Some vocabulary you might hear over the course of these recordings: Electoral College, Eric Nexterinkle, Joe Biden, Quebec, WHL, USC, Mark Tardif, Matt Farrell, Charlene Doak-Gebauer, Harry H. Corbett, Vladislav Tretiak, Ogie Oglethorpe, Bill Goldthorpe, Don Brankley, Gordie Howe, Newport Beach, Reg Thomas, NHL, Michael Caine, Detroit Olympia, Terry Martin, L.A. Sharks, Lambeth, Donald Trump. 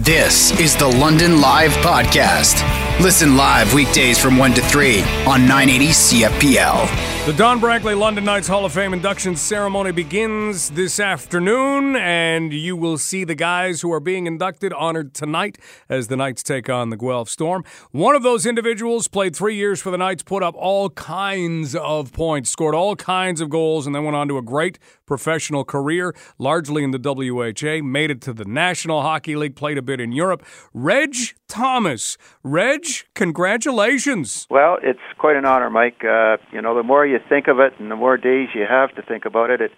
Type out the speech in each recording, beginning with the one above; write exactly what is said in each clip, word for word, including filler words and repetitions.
This is the London Live Podcast. Listen live weekdays from one to three on nine eighty C F P L. The Don Brankley London Knights Hall of Fame induction ceremony begins this afternoon, and you will see the guys who are being inducted honored tonight as the Knights take on the Guelph Storm. One of those individuals played three years for the Knights, put up all kinds of points, scored all kinds of goals, and then went on to a great professional career, largely in the W H A, made it to the National Hockey League, played a bit in Europe. Reg Thomas. Reg, congratulations. Well, it's quite an honor, Mike. Uh, you know, the more you think of it and the more days you have to think about it, it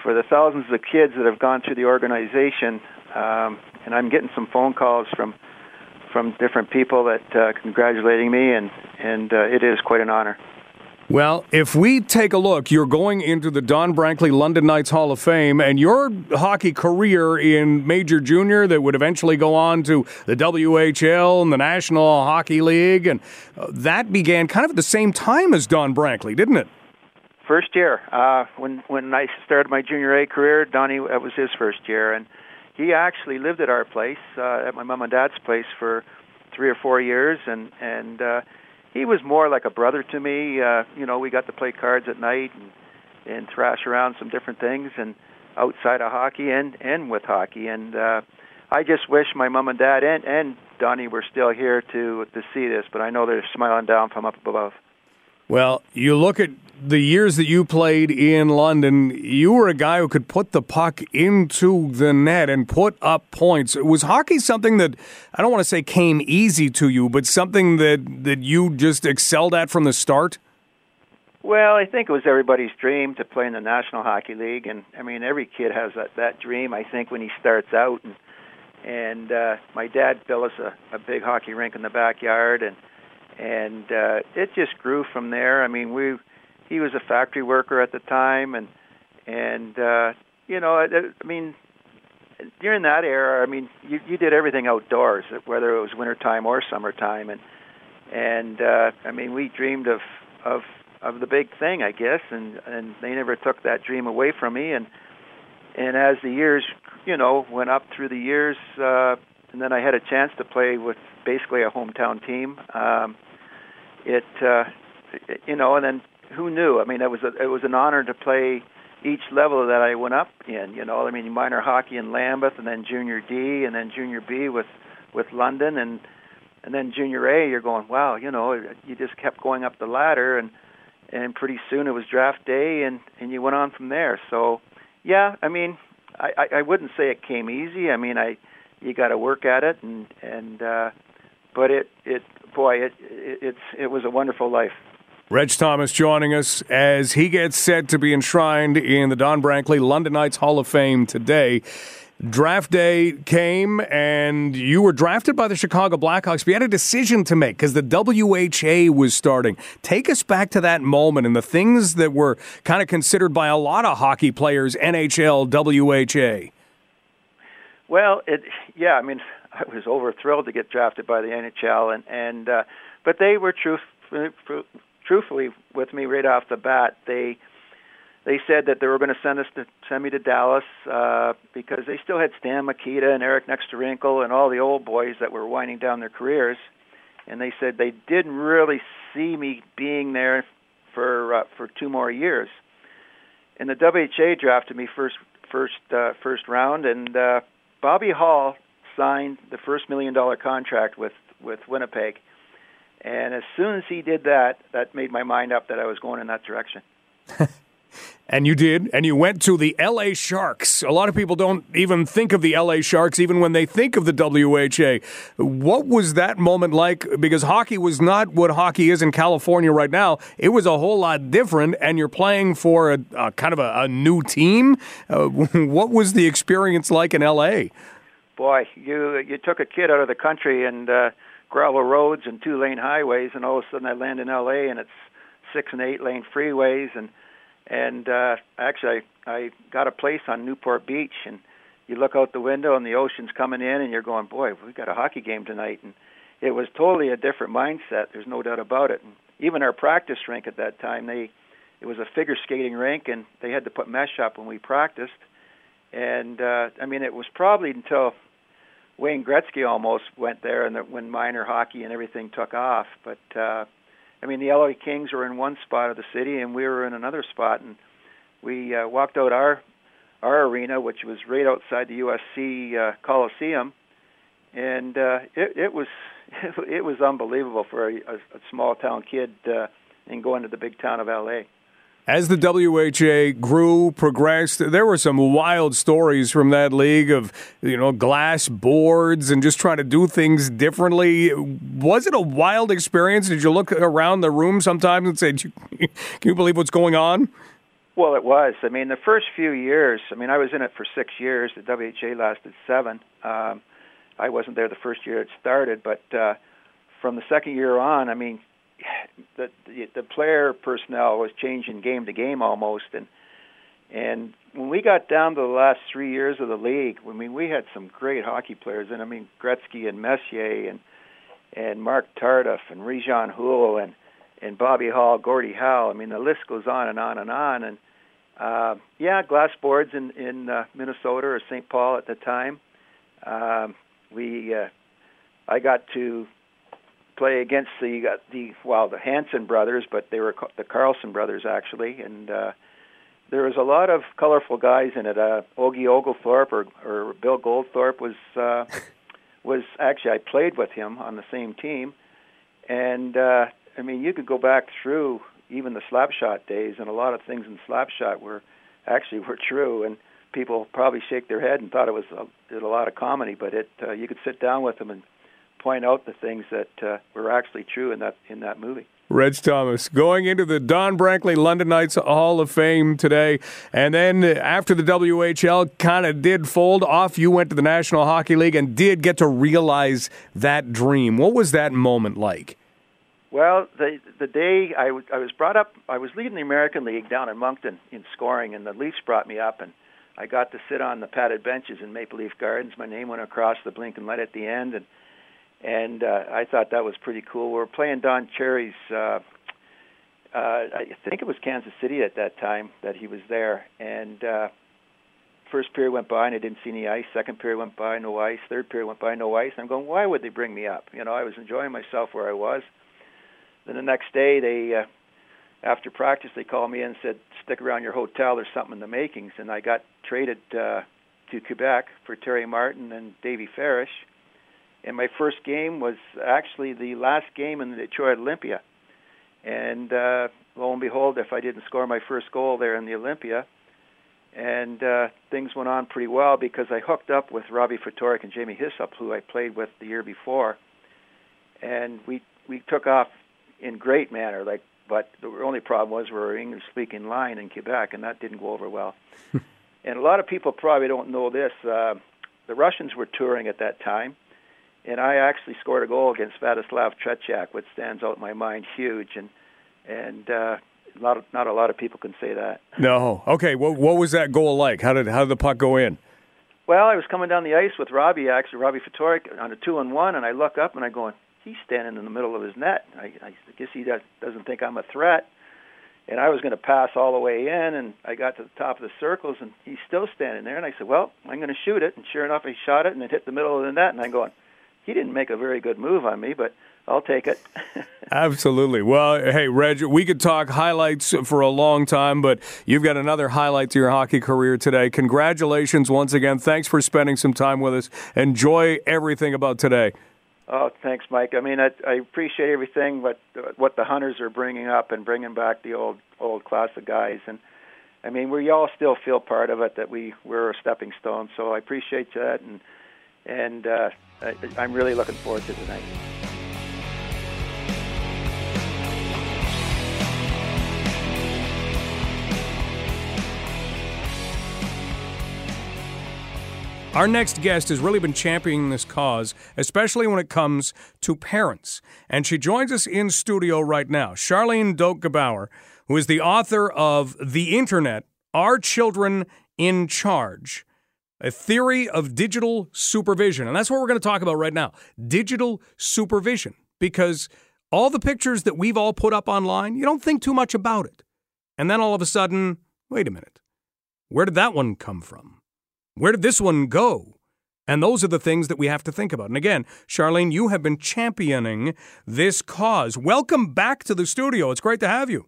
for the thousands of kids that have gone through the organization, um, and I'm getting some phone calls from from different people that uh, congratulating me, and, and uh, it is quite an honor. Well, if we take a look, you're going into the Don Brankley London Knights Hall of Fame, and your hockey career in Major Junior that would eventually go on to the W H L and the National Hockey League, and that began kind of at the same time as Don Brankley, didn't it? First year. Uh, when when I started my Junior A career, Donnie, that was his first year, and he actually lived at our place, uh, at my mom and dad's place, for three or four years, and... and uh, he was more like a brother to me. Uh, you know, we got to play cards at night and, and thrash around some different things, and outside of hockey and, and with hockey. And uh, I just wish my mom and dad and, and Donnie were still here to to see this, but I know they're smiling down from up above. Well, you look at the years that you played in London, you were a guy who could put the puck into the net and put up points. Was hockey something that, I don't want to say came easy to you, but something that, that you just excelled at from the start? Well, I think it was everybody's dream to play in the National Hockey League. And, I mean, every kid has that, that dream, I think, when he starts out. And, and uh, my dad built us a, a big hockey rink in the backyard, and And uh, it just grew from there. I mean, we he was a factory worker at the time, and, and uh, you know, I, I mean, during that era, I mean, you, you did everything outdoors, whether it was wintertime or summertime. And, and uh, I mean, we dreamed of, of of the big thing, I guess, and, and they never took that dream away from me. And, and as the years, you know, went up through the years, uh, and then I had a chance to play with basically a hometown team. Um, It, uh, it, you know, and then who knew? I mean, it was a, it was an honor to play each level that I went up in. You know, I mean, minor hockey in Lambeth, and then Junior D, and then Junior B with, with London, and and then Junior A. You're going, wow, you know, you just kept going up the ladder, and and pretty soon it was draft day, and, and you went on from there. So, yeah, I mean, I, I, I wouldn't say it came easy. I mean, I you got to work at it, and and uh, but it it. Boy, it, it, it's, it was a wonderful life. Reg Thomas joining us as he gets set to be enshrined in the Don Brankley London Knights Hall of Fame today. Draft day came, and you were drafted by the Chicago Blackhawks, but you had a decision to make because the W H A was starting. Take us back to that moment and the things that were kind of considered by a lot of hockey players, N H L, W H A. Well, it, yeah, I mean... I was over thrilled to get drafted by the N H L, and and uh, but they were truth, truthfully with me right off the bat. They they said that they were going to send us to send me to Dallas uh, because they still had Stan Makita and Eric Nexterinkle and all the old boys that were winding down their careers, and they said they didn't really see me being there for uh, for two more years. And the W H A drafted me first first uh, first round, and uh, Bobby Hall signed the first million-dollar contract with, with Winnipeg. And as soon as he did that, that made my mind up that I was going in that direction. And you did, and you went to the L A. Sharks. A lot of people don't even think of the L A. Sharks, even when they think of the W H A. What was that moment like? Because hockey was not what hockey is in California right now. It was a whole lot different, and you're playing for a, a kind of a, a new team. Uh, what was the experience like in L A? Boy, you you took a kid out of the country and uh, gravel roads and two-lane highways, and all of a sudden I land in L A, and it's six- and eight-lane freeways. And and uh, actually, I, I got a place on Newport Beach, and you look out the window, and the ocean's coming in, and you're going, boy, we got a hockey game tonight. And it was totally a different mindset. There's no doubt about it. And even our practice rink at that time, they it was a figure skating rink, and they had to put mesh up when we practiced. And, uh, I mean, it was probably until... Wayne Gretzky almost went there, and the, when minor hockey and everything took off. But uh, I mean, the L A Kings were in one spot of the city, and we were in another spot, and we uh, walked out our our arena, which was right outside the U S C uh, Coliseum, and uh, it, it was it was unbelievable for a, a small town kid uh, and going to the big town of L A. As the W H A grew, progressed, there were some wild stories from that league of, you know, glass boards and just trying to do things differently. Was it a wild experience? Did you look around the room sometimes and say, can you believe what's going on? Well, it was. I mean, the first few years, I mean, I was in it for six years. The W H A lasted seven. Um, I wasn't there the first year it started, but uh, from the second year on, I mean, The, the the player personnel was changing game to game almost, and and when we got down to the last three years of the league, I mean, we had some great hockey players, and I mean Gretzky and Messier and and Mark Tardif and Rejean Houle and and Bobby Hall, Gordie Howe. I mean, the list goes on and on and on. And uh, yeah, glass boards in in uh, Minnesota or Saint Paul at the time. Um, we uh, I got to. play against the uh, the well the Hansen brothers, but they were ca- the Carlson brothers actually, and uh, there was a lot of colorful guys in it. Uh, Ogie Oglethorpe or, or Bill Goldthorpe was uh, was actually I played with him on the same team, and uh, I mean you could go back through even the slapshot days, and a lot of things in slapshot were actually were true, and people probably shake their head and thought it was a, a lot of comedy, but it uh, you could sit down with them and point out the things that uh, were actually true in that in that movie. Reg Thomas, going into the Don Brankley London Knights Hall of Fame today, and then after the W H L kind of did fold off, you went to the National Hockey League and did get to realize that dream. What was that moment like? Well, the the day I, w- I was brought up, I was leading the American League down in Moncton in scoring, and the Leafs brought me up, and I got to sit on the padded benches in Maple Leaf Gardens. My name went across the blinking light at the end, and And uh, I thought that was pretty cool. We were playing Don Cherry's, uh, uh, I think it was Kansas City at that time that he was there. And uh, first period went by and I didn't see any ice. Second period went by, no ice. Third period went by, no ice. I'm going, why would they bring me up? You know, I was enjoying myself where I was. Then the next day, they uh, after practice, they called me in and said, stick around your hotel. There's something in the makings. And I got traded uh, to Quebec for Terry Martin and Davey Farish. And my first game was actually the last game in the Detroit Olympia. And uh, lo and behold, if I didn't score my first goal there in the Olympia, and uh, things went on pretty well because I hooked up with Robbie Ftorek and Jamie Hyslop, who I played with the year before. And we we took off in great manner. Like, but the only problem was we were an English-speaking line in Quebec, and that didn't go over well. And a lot of people probably don't know this. Uh, the Russians were touring at that time. And I actually scored a goal against Vladislav Tretiak, which stands out in my mind huge, and and uh, not not a lot of people can say that. No, okay. What what was that goal like? How did how did the puck go in? Well, I was coming down the ice with Robbie actually, Robbie Ftorek on a two on one, and I look up and I go, he's standing in the middle of his net. I, I guess he does, doesn't think I'm a threat, and I was going to pass all the way in, and I got to the top of the circles, and he's still standing there, and I said, well, I'm going to shoot it, and sure enough, I shot it, and it hit the middle of the net, and I'm going, he didn't make a very good move on me, but I'll take it. Absolutely. Well, hey, Reg, we could talk highlights for a long time, but you've got another highlight to your hockey career today. Congratulations once again. Thanks for spending some time with us. Enjoy everything about today. Oh, thanks, Mike. I mean, I, I appreciate everything, but uh, what the Hunters are bringing up and bringing back the old old class of guys. And, I mean, we all still feel part of it, that we, we're a stepping stone. So I appreciate that, and, and uh I, I'm really looking forward to tonight. Our next guest has really been championing this cause, especially when it comes to parents. And she joins us in studio right now, Charlene Doak-Gebauer, who is the author of The Internet, Our Children in Charge? A theory of digital supervision. And that's what we're going to talk about right now, digital supervision. Because all the pictures that we've all put up online, you don't think too much about it. And then all of a sudden, wait a minute, where did that one come from? Where did this one go? And those are the things that we have to think about. And again, Charlene, you have been championing this cause. Welcome back to the studio. It's great to have you.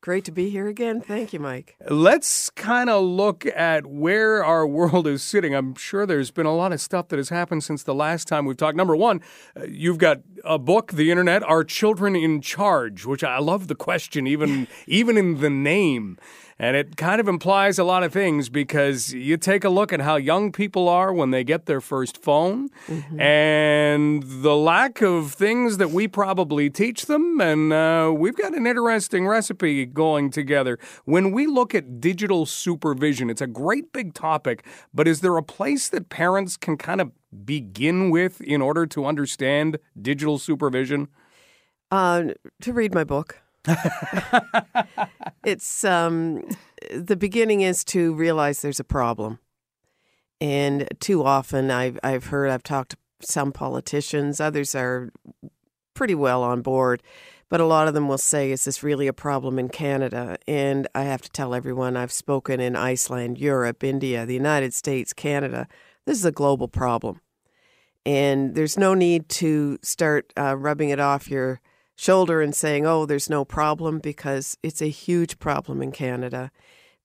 Great to be here again. Thank you, Mike. Let's kind of look at where our world is sitting. I'm sure there's been a lot of stuff that has happened since the last time we've talked. Number one, you've got a book, The Internet, Are Children in Charge, which I love the question, even even in the name. And it kind of implies a lot of things because you take a look at how young people are when they get their first phone mm-hmm. and the lack of things that we probably teach them. And uh, we've got an interesting recipe going together. When we look at digital supervision, it's a great big topic, but is there a place that parents can kind of begin with in order to understand digital supervision? Uh, to read my book. It's um, the beginning is to realize there's a problem. And too often I've, I've heard, I've talked to some politicians, others are pretty well on board, but a lot of them will say, is this really a problem in Canada? And I have to tell everyone I've spoken in Iceland, Europe, India, the United States, Canada. This is a global problem. And there's no need to start uh, rubbing it off your shoulder and saying, oh, there's no problem, because it's a huge problem in Canada.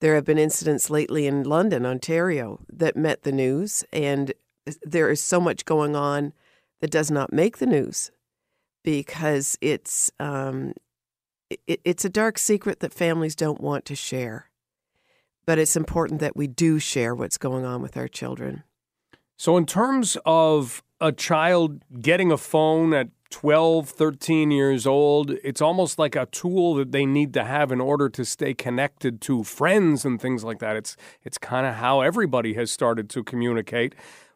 There have been incidents lately in London, Ontario, that met the news, and there is so much going on that does not make the news because it's um, it, it's a dark secret that families don't want to share. But it's important that we do share what's going on with our children. So in terms of a child getting a phone at twelve, thirteen years old, it's almost like a tool that they need to have in order to stay connected to friends and things like that. It's it's kind of how everybody has started to communicate,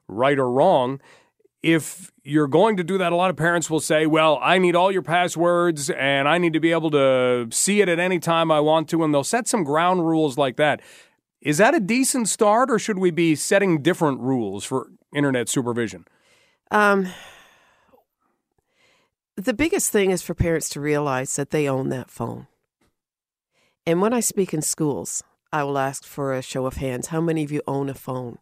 right or wrong. If you're going to do that, a lot of parents will say, well, I need all your passwords and I need to be able to see it at any time I want to, and they'll set some ground rules like that. Is that a decent start, or should we be setting different rules for internet supervision? Um. The biggest thing is for parents to realize that they own that phone. And when I speak in schools, I will ask for a show of hands. How many of you own a phone?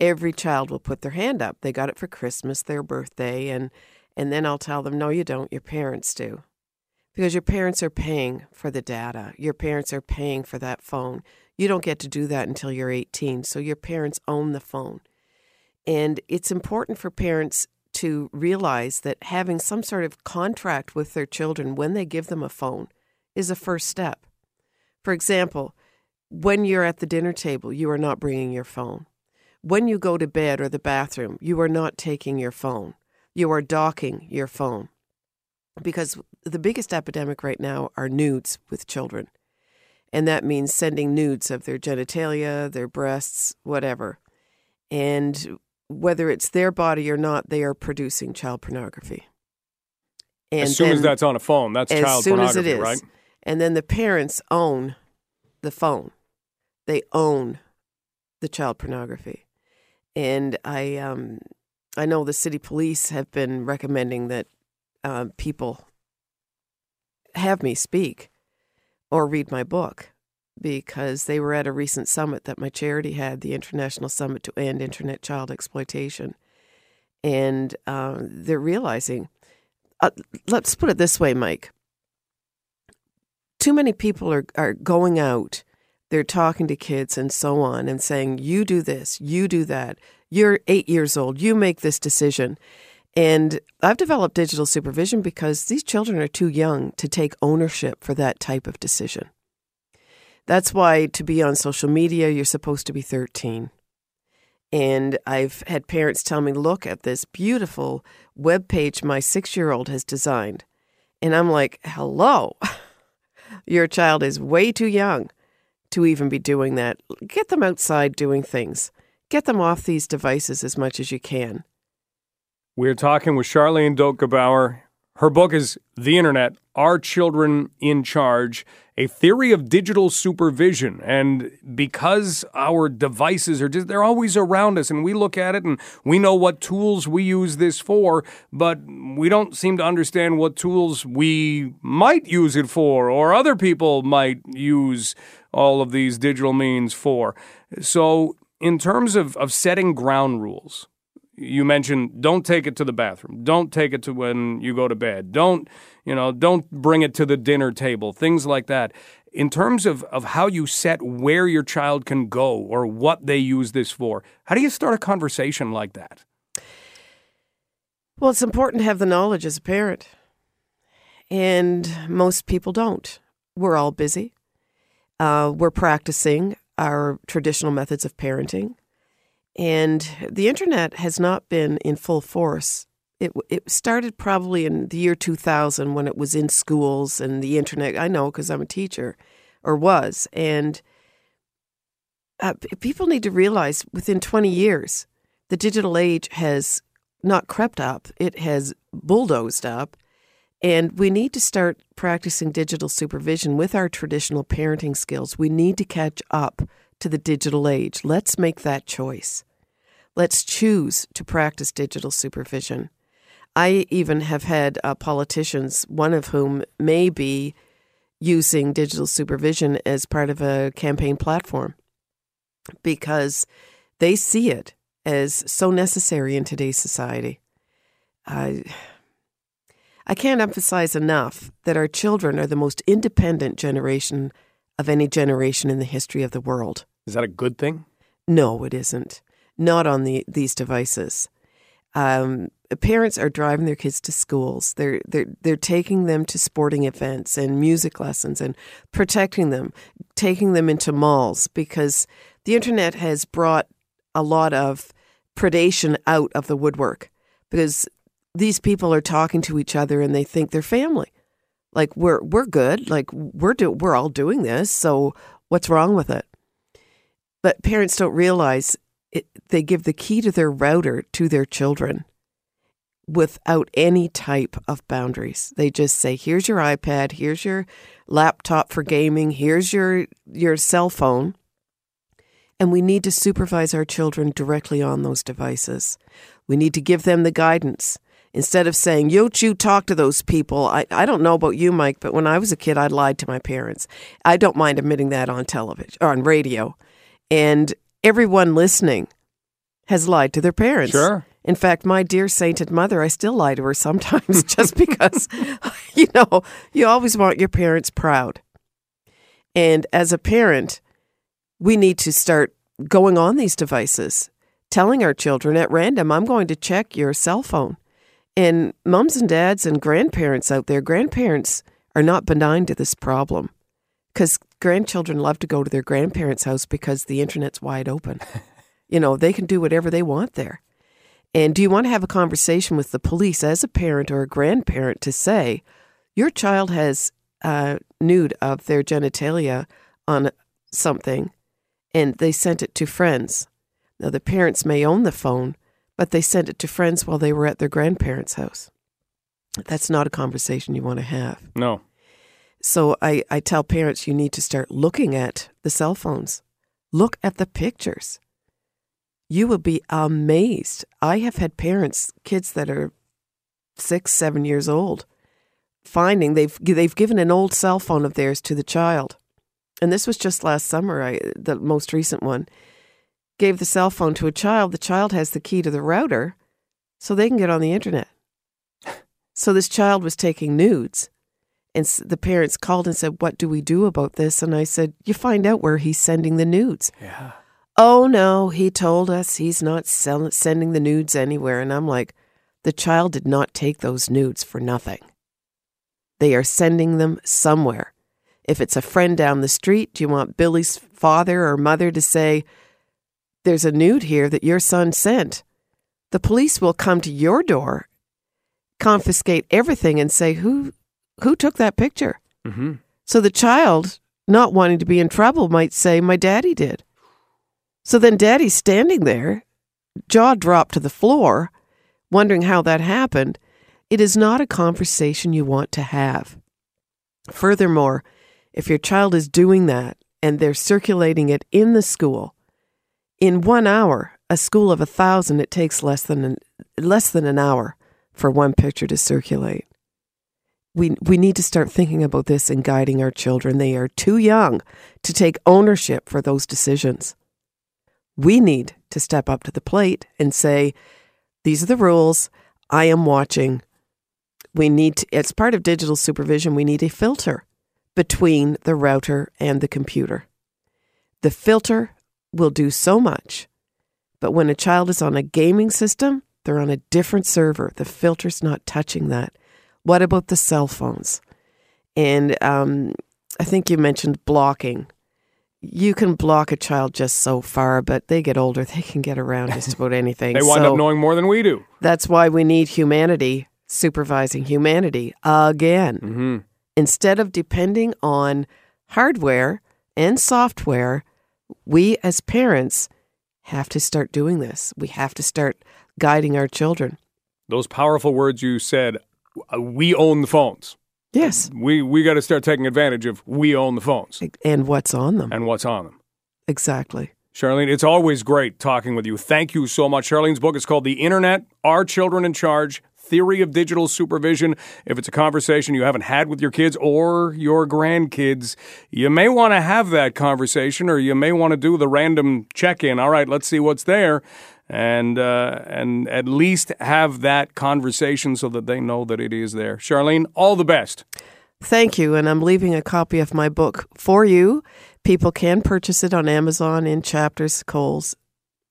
Every child will put their hand up. They got it for Christmas, their birthday, and, and then I'll tell them, no, you don't. Your parents do. Because your parents are paying for the data. Your parents are paying for that phone. You don't get to do that until you're eighteen. So your parents own the phone. And it's important for parents to realize that having some sort of contract with their children when they give them a phone is a first step. For example, when you're at the dinner table, you are not bringing your phone. When you go to bed or the bathroom, you are not taking your phone. You are docking your phone. Because the biggest epidemic right now are nudes with children. And that means sending nudes of their genitalia, their breasts, whatever. And whether it's their body or not, they are producing child pornography. And as soon then, as that's on a phone, that's child pornography, as it is. Right? And then the parents own the phone. They own the child pornography. And I um, I know the city police have been recommending that uh, people have me speak or read my book, because they were at a recent summit that my charity had, the International Summit to End Internet Child Exploitation. And uh, they're realizing, uh, let's put it this way, Mike. Too many people are, are going out, they're talking to kids and so on and saying, you do this, you do that, you're eight years old, you make this decision. And I've developed digital supervision because these children are too young to take ownership for that type of decision. That's why to be on social media, you're supposed to be thirteen. And I've had parents tell me, look at this beautiful web page my six-year-old has designed. And I'm like, hello, your child is way too young to even be doing that. Get them outside doing things. Get them off these devices as much as you can. We're talking with Charlene Doak-Gebauer. Her book is The Internet, Are Children in Charge? A Theory of Digital Supervision. And because our devices are just, they're always around us, and we look at it and we know what tools we use this for, but we don't seem to understand what tools we might use it for, or other people might use all of these digital means for. So in terms of, of setting ground rules, you mentioned, don't take it to the bathroom. Don't take it to when you go to bed. Don't, you know, don't bring it to the dinner table, things like that. In terms of, of how you set where your child can go or what they use this for, how do you start a conversation like that? Well, it's important to have the knowledge as a parent. And most people don't. We're all busy. Uh, we're practicing our traditional methods of parenting. And the internet has not been in full force. It it started probably in the year two thousand when it was in schools and the internet. I know because I'm a teacher, or was. And uh, people need to realize within twenty years, the digital age has not crept up. It has bulldozed up. And we need to start practicing digital supervision with our traditional parenting skills. We need to catch up to the digital age. Let's make that choice. Let's choose to practice digital supervision. I even have had uh, politicians, one of whom may be using digital supervision as part of a campaign platform because they see it as so necessary in today's society. I, I can't emphasize enough that our children are the most independent generation of any generation in the history of the world. Is that a good thing? No, it isn't. Not on the, these devices. Um, parents are driving their kids to schools. They're, they're, they're taking them to sporting events and music lessons and protecting them, taking them into malls, because the internet has brought a lot of predation out of the woodwork, because these people are talking to each other and they think they're family. Like, we're we're good. Like, we're do, we're all doing this, so what's wrong with it? But parents don't realize it, they give the key to their router to their children without any type of boundaries. They just say, here's your iPad, here's your laptop for gaming, here's your your cell phone. And we need to supervise our children directly on those devices. We need to give them the guidance. Instead of saying, you, you talk to those people. I, I don't know about you, Mike, but when I was a kid, I lied to my parents. I don't mind admitting that on television or on radio. And everyone listening has lied to their parents. Sure. In fact, my dear sainted mother, I still lie to her sometimes just because, you know, you always want your parents proud. And as a parent, we need to start going on these devices, telling our children at random, I'm going to check your cell phone. And mums and dads and grandparents out there, grandparents are not benign to this problem, because grandchildren love to go to their grandparents' house because the internet's wide open. You know, they can do whatever they want there. And do you want to have a conversation with the police as a parent or a grandparent to say, your child has uh, nude of their genitalia on something and they sent it to friends? Now, the parents may own the phone, but they sent it to friends while they were at their grandparents' house. That's not a conversation you want to have. No. So I, I tell parents, you need to start looking at the cell phones. Look at the pictures. You will be amazed. I have had parents, kids that are six, seven years old, finding they've they've given an old cell phone of theirs to the child. And this was just last summer, I, the most recent one. Gave the cell phone to a child, the child has the key to the router so they can get on the internet. So this child was taking nudes, and the parents called and said, what do we do about this? And I said, you find out where he's sending the nudes. Yeah. Oh, no, he told us he's not sell- sending the nudes anywhere. And I'm like, the child did not take those nudes for nothing. They are sending them somewhere. If it's a friend down the street, do you want Billy's father or mother to say, there's a nude here that your son sent? The police will come to your door, confiscate everything, and say, who who took that picture? Mm-hmm. So the child, not wanting to be in trouble, might say, my daddy did. So then daddy's standing there, jaw dropped to the floor, wondering how that happened. It is not a conversation you want to have. Furthermore, if your child is doing that and they're circulating it in the school, in one hour, a school of a thousand, it takes less than an, less than an hour for one picture to circulate. We we need to start thinking about this and guiding our children. They are too young to take ownership for those decisions. We need to step up to the plate and say, These are the rules. I am watching. We need to, as part of digital supervision, we need a filter between the router and the computer. The filter will do so much, but when a child is on a gaming system, they're on a different server. The filter's not touching that. What about the cell phones? And um, I think you mentioned blocking. You can block a child just so far, but they get older, they can get around just about anything. They wind so, up knowing more than we do. That's why we need humanity supervising humanity again. Mm-hmm. Instead of depending on hardware and software, we as parents have to start doing this. We have to start guiding our children. Those powerful words you said, we own the phones. Yes. We we got to start taking advantage of we own the phones. And what's on them. And what's on them. Exactly. Charlene, it's always great talking with you. Thank you so much. Charlene's book is called The Internet, Our Children in Charge, Theory of Digital Supervision. If it's a conversation you haven't had with your kids or your grandkids, you may want to have that conversation, or you may want to do the random check-in. All right, let's see what's there. And uh, and at least have that conversation so that they know that it is there. Charlene, all the best. Thank you, and I'm leaving a copy of my book for you. People can purchase it on Amazon in Chapters, Kohl's.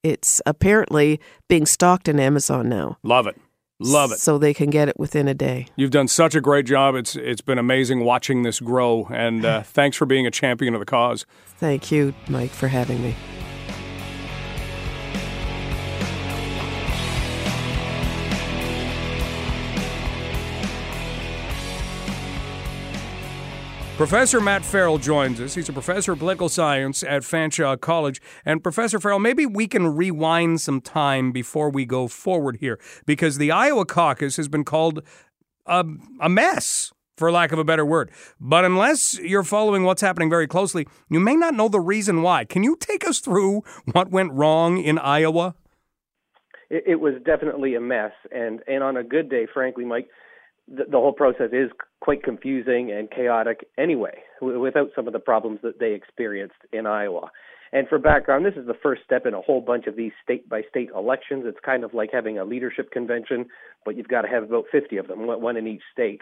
It's apparently being stocked in Amazon now. Love it. Love it. So they can get it within a day. You've done such a great job. It's It's been amazing watching this grow, and uh, thanks for being a champion of the cause. Thank you, Mike, for having me. Professor Matt Farrell joins us. He's a professor of political science at Fanshawe College. And Professor Farrell, maybe we can rewind some time before we go forward here, because the Iowa caucus has been called a, a mess, for lack of a better word. But unless you're following what's happening very closely, you may not know the reason why. Can you take us through what went wrong in Iowa? It, it was definitely a mess. And, and on a good day, frankly, Mike, the whole process is quite confusing and chaotic anyway, without some of the problems that they experienced in Iowa. And for background, this is the first step in a whole bunch of these state-by-state elections. It's kind of like having a leadership convention, but you've got to have about fifty of them, one in each state.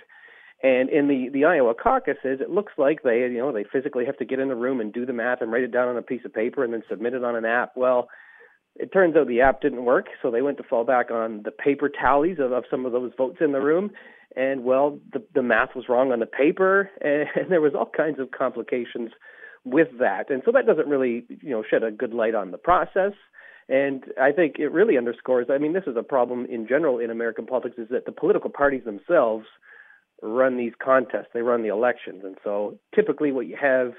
And in the, the Iowa caucuses, it looks like they, you know, they physically have to get in the room and do the math and write it down on a piece of paper and then submit it on an app. Well, it turns out the app didn't work, so they went to fall back on the paper tallies of, of some of those votes in the room. And, well, the, the math was wrong on the paper, and, and there was all kinds of complications with that. And so that doesn't really, you know, shed a good light on the process. And I think it really underscores, I mean, this is a problem in general in American politics, is that the political parties themselves run these contests. They run the elections. And so typically what you have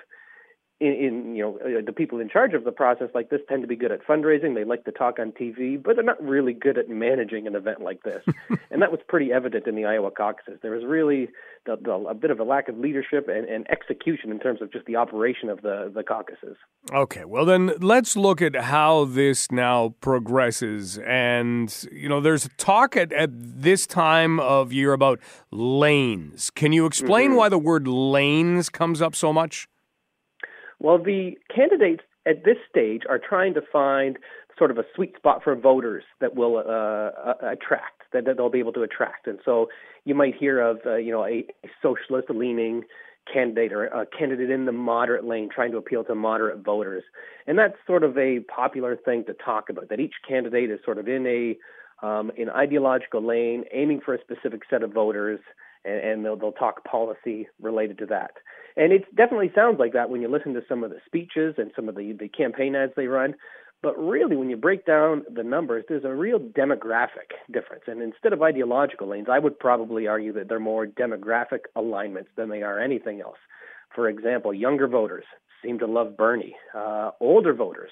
in, in you know, the people in charge of the process like this tend to be good at fundraising. They like to talk on T V, but they're not really good at managing an event like this. And that was pretty evident in the Iowa caucuses. There was really the, the, a bit of a lack of leadership and, and execution in terms of just the operation of the, the caucuses. Okay, well then let's look at how this now progresses. And, you know, there's talk at, at this time of year about lanes. Can you explain mm-hmm. why the word lanes comes up so much? Well, the candidates at this stage are trying to find sort of a sweet spot for voters that will uh, attract, that they'll be able to attract. And so you might hear of, uh, you know, a socialist-leaning candidate or a candidate in the moderate lane trying to appeal to moderate voters. And that's sort of a popular thing to talk about, that each candidate is sort of in a um, an ideological lane, aiming for a specific set of voters, and they'll, they'll talk policy related to that. And it definitely sounds like that when you listen to some of the speeches and some of the, the campaign ads they run. But really, when you break down the numbers, there's a real demographic difference. And instead of ideological lanes, I would probably argue that they're more demographic alignments than they are anything else. For example, younger voters seem to love Bernie. Uh, older voters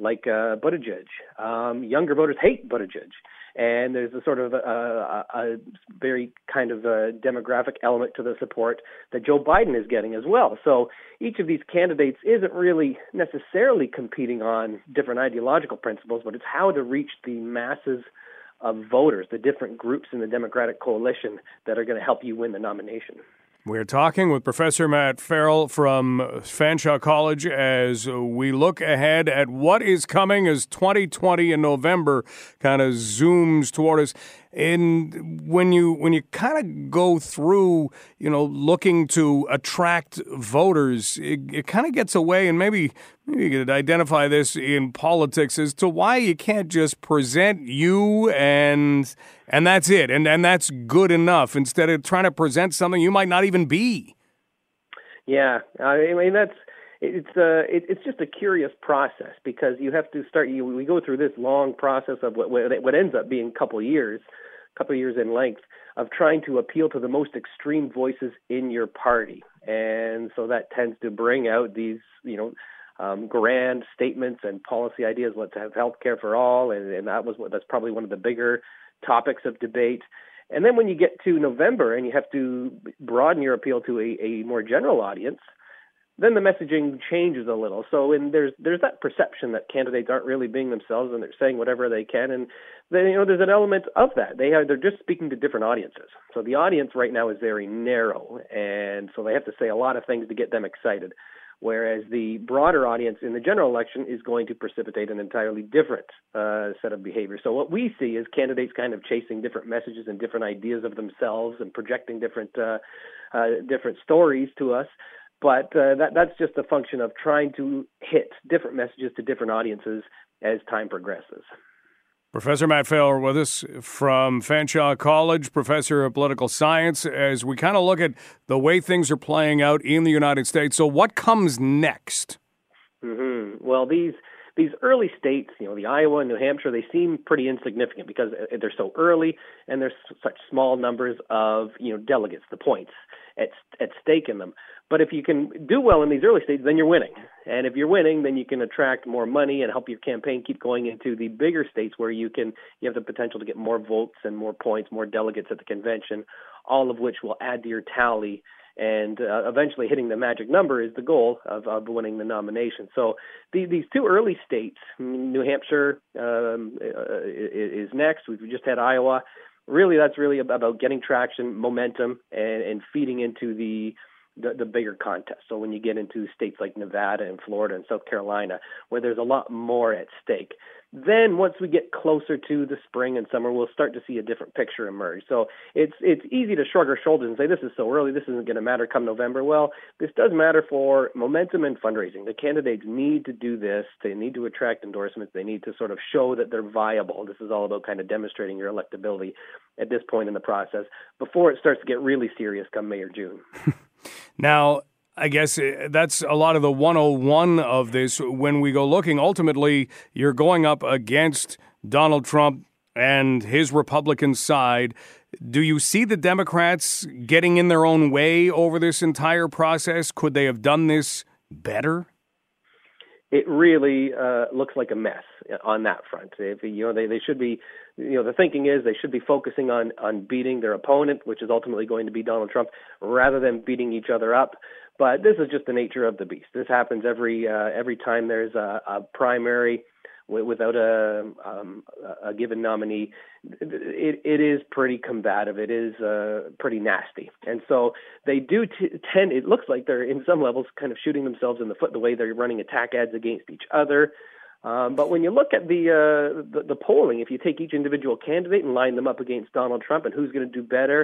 like uh, Buttigieg. Um, younger voters hate Buttigieg. And there's a sort of a, a, a very kind of a demographic element to the support that Joe Biden is getting as well. So each of these candidates isn't really necessarily competing on different ideological principles, but it's how to reach the masses of voters, the different groups in the Democratic coalition that are going to help you win the nomination. We're talking with Professor Matt Farrell from Fanshawe College as we look ahead at what is coming as twenty twenty in November kind of zooms toward us. And when you when you kind of go through, you know, looking to attract voters, it, it kind of gets away, and maybe, maybe you could identify this in politics as to why you can't just present you and and that's it, and, and that's good enough, instead of trying to present something you might not even be. Yeah, I mean, that's it's uh, it, it's just a curious process, because you have to start, you, we go through this long process of what, what ends up being a couple years, couple years in length, of trying to appeal to the most extreme voices in your party. And so that tends to bring out these, you know, Um, grand statements and policy ideas. Let's have health care for all, and, and that was what, that's probably one of the bigger topics of debate. And then when you get to November and you have to broaden your appeal to a, a more general audience, then the messaging changes a little. So and there's there's that perception that candidates aren't really being themselves and they're saying whatever they can, and then, you know, there's an element of that. They are they're just speaking to different audiences. So the audience right now is very narrow, and so they have to say a lot of things to get them excited. Whereas the broader audience in the general election is going to precipitate an entirely different uh, set of behavior. So what we see is candidates kind of chasing different messages and different ideas of themselves and projecting different uh, uh, different stories to us. But uh, that that's just a function of trying to hit different messages to different audiences as time progresses. Professor Matt Farrell with us from Fanshawe College, professor of political science, as we kind of look at the way things are playing out in the United States. So what comes next? Mm-hmm. Well, these these early states, you know, the Iowa and New Hampshire, they seem pretty insignificant because they're so early and there's such small numbers of, you know, delegates, the points at at stake in them. But if you can do well in these early states, then you're winning. And if you're winning, then you can attract more money and help your campaign keep going into the bigger states where you can you have the potential to get more votes and more points, more delegates at the convention, all of which will add to your tally. And uh, eventually hitting the magic number is the goal of, of winning the nomination. So the, these two early states, New Hampshire um, is next. We've just had Iowa. Really, that's really about getting traction, momentum, and, and feeding into the – The, the bigger contest. So when you get into states like Nevada and Florida and South Carolina, where there's a lot more at stake, then once we get closer to the spring and summer, we'll start to see a different picture emerge. So it's it's easy to shrug our shoulders and say, this is so early, this isn't going to matter come November. Well, this does matter for momentum and fundraising. The candidates need to do this. They need to attract endorsements. They need to sort of show that they're viable. This is all about kind of demonstrating your electability at this point in the process before it starts to get really serious come May or June. Now, I guess that's a lot of the one oh one of this. When we go looking, ultimately, you're going up against Donald Trump and his Republican side. Do you see the Democrats getting in their own way over this entire process? Could they have done this better? It really uh, looks like a mess on that front. If, you know, they, they should be, you know, the thinking is they should be focusing on, on beating their opponent, which is ultimately going to be Donald Trump, rather than beating each other up. But this is just the nature of the beast. This happens every uh, every time there's a, a primary w- without a um, a given nominee. It it is pretty combative. It is uh, pretty nasty. And so they do t- tend. It looks like they're in some levels kind of shooting themselves in the foot the way they're running attack ads against each other. Um, but when you look at the, uh, the the polling, if you take each individual candidate and line them up against Donald Trump and who's going to do better,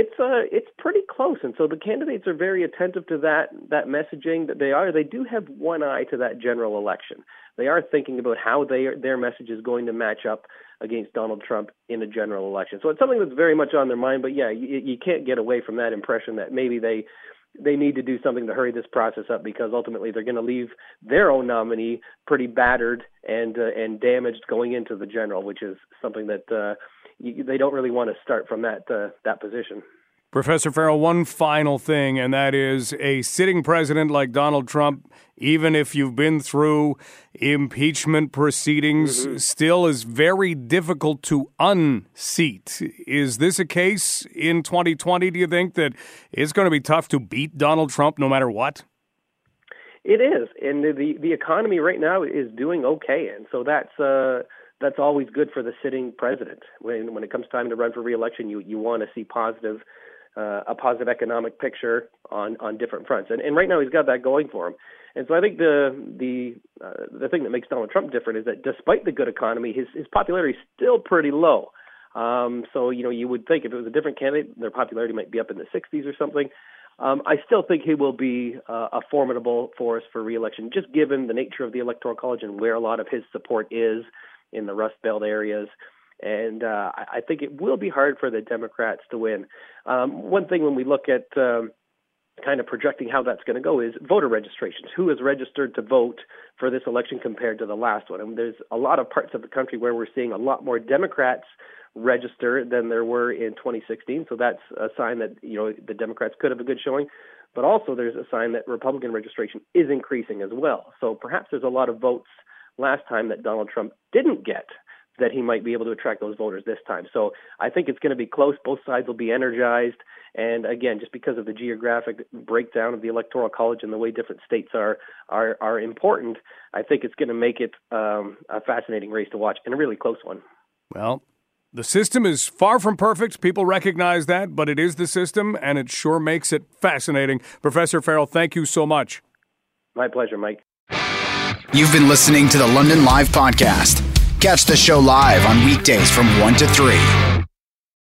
it's uh, it's pretty close. And so the candidates are very attentive to that that messaging that they are. They do have one eye to that general election. They are thinking about how they are, their message is going to match up against Donald Trump in a general election. So it's something that's very much on their mind. But, yeah, you, you can't get away from that impression that maybe they – they need to do something to hurry this process up, because ultimately they're going to leave their own nominee pretty battered and uh, and damaged going into the general, which is something that uh, you, they don't really want to start from that uh, that position. Professor Farrell, one final thing, and that is a sitting president like Donald Trump, even if you've been through impeachment proceedings, mm-hmm. still is very difficult to unseat. Is this a case in twenty twenty, do you think, that it's going to be tough to beat Donald Trump no matter what? It is, and the the economy right now is doing okay, and so that's uh, that's always good for the sitting president. When when it comes time to run for re-election, you, you want to see positive uh, a positive economic picture on, on different fronts. And, and right now he's got that going for him. And so I think the the uh, the thing that makes Donald Trump different is that despite the good economy, his, his popularity is still pretty low. Um, so, you know, you would think if it was a different candidate, their popularity might be up in the sixties or something. Um, I still think he will be uh, a formidable force for re-election, just given the nature of the Electoral College and where a lot of his support is in the Rust Belt areas. And uh, I think it will be hard for the Democrats to win. Um, one thing when we look at um, kind of projecting how that's going to go is voter registrations. Who is registered to vote for this election compared to the last one? And there's a lot of parts of the country where we're seeing a lot more Democrats register than there were in twenty sixteen. So that's a sign that, you know, the Democrats could have a good showing. But also there's a sign that Republican registration is increasing as well. So perhaps there's a lot of votes last time that Donald Trump didn't get that he might be able to attract those voters this time. So I think it's going to be close. Both sides will be energized. And again, just because of the geographic breakdown of the Electoral College and the way different states are are, are important, I think it's going to make it um, a fascinating race to watch and a really close one. Well, the system is far from perfect. People recognize that, but it is the system, and it sure makes it fascinating. Professor Farrell, thank you so much. My pleasure, Mike. You've been listening to the London Live Podcast. Catch the show live on weekdays from one to three.